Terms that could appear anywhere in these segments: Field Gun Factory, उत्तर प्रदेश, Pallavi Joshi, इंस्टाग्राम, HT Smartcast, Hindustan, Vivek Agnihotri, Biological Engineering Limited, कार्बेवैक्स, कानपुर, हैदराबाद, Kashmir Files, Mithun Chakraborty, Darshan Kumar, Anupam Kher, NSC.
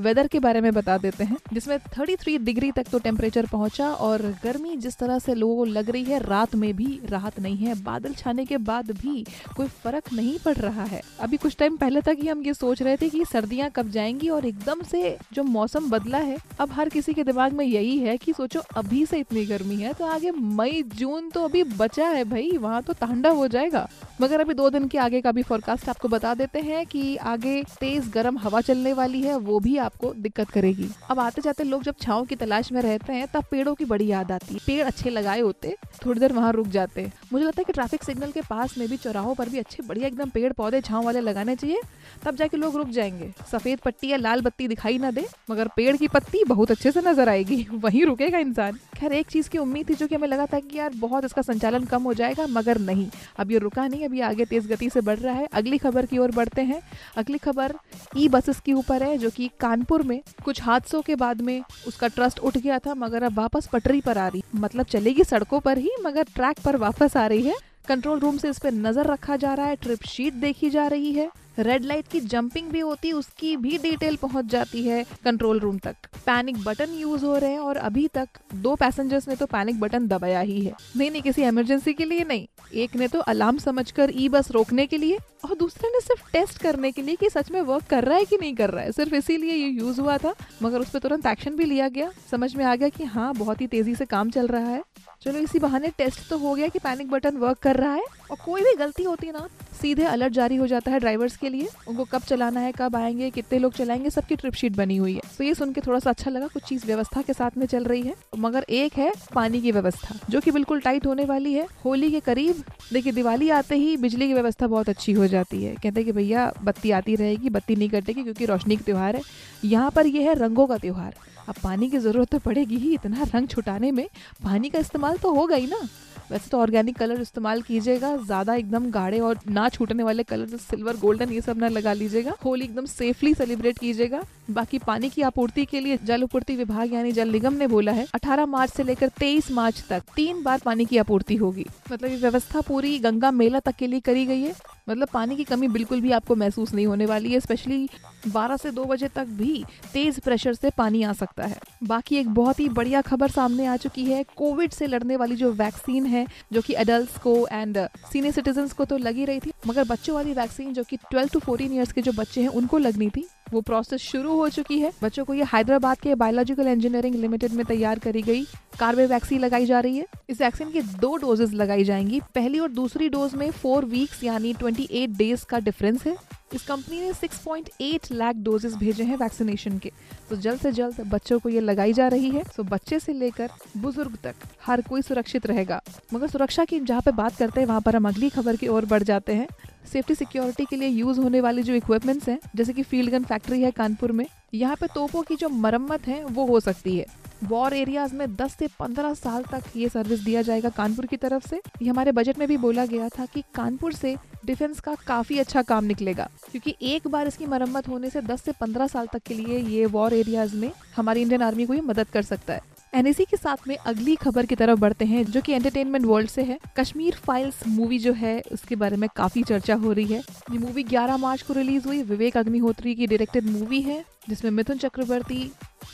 Weather के बारे में बता देते हैं, जिसमें 33 डिग्री तक तो टेम्परेचर पहुंचा और गर्मी जिस तरह से लोगों को लग रही है रात में भी राहत नहीं है। बादल छाने के बाद भी कोई फर्क नहीं पड़ रहा है। अभी कुछ टाइम पहले तक ही हम ये सोच रहे थे कि सर्दियां कब जाएंगी और एकदम से जो मौसम बदला है, अब हर किसी के दिमाग में यही है कि सोचो अभी से इतनी गर्मी है तो आगे मई जून तो अभी बचा है भाई, वहाँ तो ठंडा हो जाएगा। मगर अभी 2 दिन के आगे का भी फोरकास्ट आपको बता देते हैं कि आगे तेज गर्म हवा चलने वाली है, वो भी आपको दिक्कत करेगी। अब आते जाते लोग जब छाँव की तलाश में रहते हैं तब पेड़ों की बड़ी याद आती है। पेड़ अच्छे लगाए होते, थोड़ी देर वहाँ रुक जाते। मुझे लगता है कि ट्रैफिक सिग्नल के पास में भी, चौराहों पर भी अच्छे बढ़िया एकदम पेड़ पौधे छाँव वाले लगाने चाहिए, तब जाके लोग रुक जाएंगे। सफेद पट्टी या लाल बत्ती दिखाई ना दे मगर पेड़ की पत्ती बहुत अच्छे से नजर आएगी, वहीं रुकेगा इंसान। खैर, एक चीज की उम्मीद थी जो कि हमें लगा था कि यार बहुत इसका संचालन कम हो जाएगा, मगर नहीं, अब ये रुका नहीं, अभी आगे तेज गति से बढ़ रहा है। अगली खबर की ओर बढ़ते हैं। अगली खबर ई बसेस के ऊपर है, जो कि कानपुर में कुछ हादसों के बाद में उसका ट्रस्ट उठ गया था मगर अब वापस पटरी पर आ रही, मतलब चलेगी सड़कों पर ही मगर ट्रैक पर वापस आ रही है। कंट्रोल रूम से इस पर नजर रखा जा रहा है, ट्रिप शीट देखी जा रही है, रेड लाइट की जंपिंग भी होती उसकी भी डिटेल पहुंच जाती है कंट्रोल रूम तक। पैनिक बटन यूज हो रहे हैं और अभी तक 2 पैसेंजर्स ने तो पैनिक बटन दबाया ही है, नहीं किसी इमरजेंसी के लिए नहीं, एक ने तो अलार्म समझकर ई बस रोकने के लिए और दूसरे ने सिर्फ टेस्ट करने के लिए कि सच में वर्क कर रहा है कि नहीं कर रहा है, सिर्फ इसीलिए ये यूज हुआ था। मगर उस पर तुरंत एक्शन भी लिया गया, समझ में आ गया कि हाँ बहुत ही तेजी से काम चल रहा है। चलो इसी बहाने टेस्ट तो हो गया कि पैनिक बटन वर्क कर रहा है। और कोई भी गलती होती है ना, सीधे अलर्ट जारी हो जाता है ड्राइवर्स के लिए, उनको कब चलाना है, कब आएंगे, कितने लोग चलाएंगे, सबकी ट्रिप शीट बनी हुई है। तो ये सुन के थोड़ा सा अच्छा लगा, कुछ चीज व्यवस्था के साथ में चल रही है। मगर एक है पानी की व्यवस्था जो कि बिल्कुल टाइट होने वाली है। होली के करीब देखिए, दिवाली आते ही बिजली की व्यवस्था बहुत अच्छी हो जाती है, कहते हैं कि भैया बत्ती आती रहेगी, बत्ती नहीं कटेगी क्योंकि रोशनी का त्यौहार है। यहाँ पर यह है रंगों का त्यौहार, अब पानी की जरूरत तो पड़ेगी ही, इतना रंग छुटाने में पानी का इस्तेमाल तो होगा ही ना। वैसे तो ऑर्गेनिक कलर इस्तेमाल कीजिएगा, ज्यादा एकदम गाढ़े और ना छूटने वाले कलर जैसे सिल्वर गोल्डन ये सब ना लगा लीजिएगा। होली एकदम सेफली सेलिब्रेट कीजिएगा। बाकी पानी की आपूर्ति के लिए जल आपूर्ति विभाग यानी जल निगम ने बोला है 18 मार्च से लेकर 23 मार्च तक 3 बार पानी की आपूर्ति होगी। मतलब ये व्यवस्था पूरी गंगा मेला तक के लिए करी गई है, मतलब पानी की कमी बिल्कुल भी आपको महसूस नहीं होने वाली है। स्पेशली 12 से 2 बजे तक भी तेज प्रेशर से पानी आ सकता है। बाकी एक बहुत ही बढ़िया खबर सामने आ चुकी है, कोविड से लड़ने वाली जो वैक्सीन है जो कि एडल्ट्स को एंड सीनियर सिटीजन को तो लगी रही थी, मगर बच्चों वाली वैक्सीन जो कि 12 टू 14 ईयर्स के जो बच्चे हैं उनको लगनी थी, वो प्रोसेस शुरू हो चुकी है। बच्चों को ये हैदराबाद के बायोलॉजिकल इंजीनियरिंग लिमिटेड में तैयार करी गई कार्बेवैक्स लगाई जा रही है। इस वैक्सीन की 2 डोजेज लगाई जाएंगी, पहली और दूसरी डोज में 4 वीक्स यानी 28 डेज का डिफरेंस है। इस कंपनी ने 6.8 लाख डोजेस भेजे हैं वैक्सीनेशन के, तो जल्द से जल्द बच्चों को ये लगाई जा रही है। तो बच्चे से लेकर बुजुर्ग तक हर कोई सुरक्षित रहेगा। मगर सुरक्षा की जहाँ पे बात करते हैं वहाँ पर हम अगली खबर की ओर बढ़ जाते हैं। सेफ्टी सिक्योरिटी के लिए यूज होने वाले जो इक्विपमेंट्स हैं, जैसे कि फील्ड गन फैक्ट्री है कानपुर में, यहाँ पे तोपों की जो मरम्मत है वो हो सकती है। वॉर एरियाज में 10 से 15 साल तक ये सर्विस दिया जाएगा कानपुर की तरफ से। ये हमारे बजट में भी बोला गया था कि कानपुर से डिफेंस का काफी अच्छा काम निकलेगा, क्योंकि एक बार इसकी मरम्मत होने से 10 से 15 साल तक के लिए ये वॉर एरियाज में हमारी इंडियन आर्मी को ये मदद कर सकता है। NSC के साथ में अगली खबर की तरफ बढ़ते हैं, जो कि एंटरटेनमेंट वर्ल्ड से है। कश्मीर फाइल्स मूवी जो है उसके बारे में काफी चर्चा हो रही है। ये मूवी 11 मार्च को रिलीज हुई, विवेक अग्निहोत्री की डायरेक्टेड मूवी है, जिसमें मिथुन चक्रवर्ती,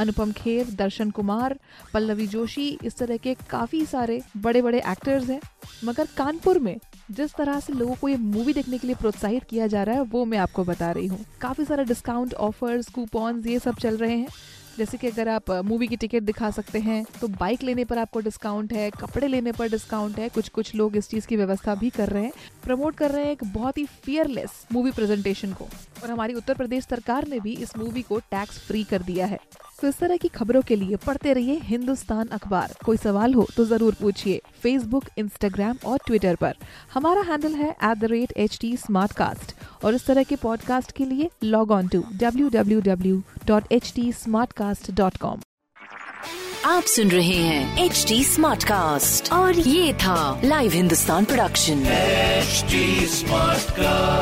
अनुपम खेर, दर्शन कुमार, पल्लवी जोशी, इस तरह के काफी सारे बड़े बड़े एक्टर्स हैं। मगर कानपुर में जिस तरह से लोगों को ये मूवी देखने के लिए प्रोत्साहित किया जा रहा है वो मैं आपको बता रही हूँ। काफी सारे डिस्काउंट, ऑफर्स, कूपन्स ये सब चल रहे हैं, जैसे कि अगर आप मूवी की टिकट दिखा सकते हैं तो बाइक लेने पर आपको डिस्काउंट है, कपड़े लेने पर डिस्काउंट है। कुछ लोग इस चीज़ की व्यवस्था भी कर रहे हैं, प्रमोट कर रहे हैं एक बहुत ही फियरलेस मूवी प्रेजेंटेशन को। और हमारी उत्तर प्रदेश सरकार ने भी इस मूवी को टैक्स फ्री कर दिया है। तो इस तरह की खबरों के लिए पढ़ते रहिए हिंदुस्तान अखबार। कोई सवाल हो तो जरूर पूछिए। फेसबुक, इंस्टाग्राम और ट्विटर पर हमारा हैंडल है @HT Smartcast। और इस तरह के पॉडकास्ट के लिए लॉग ऑन टू www.htsmartcast.com। आप सुन रहे हैं HT Smartcast और ये था live Hindustan production HT Smartcast।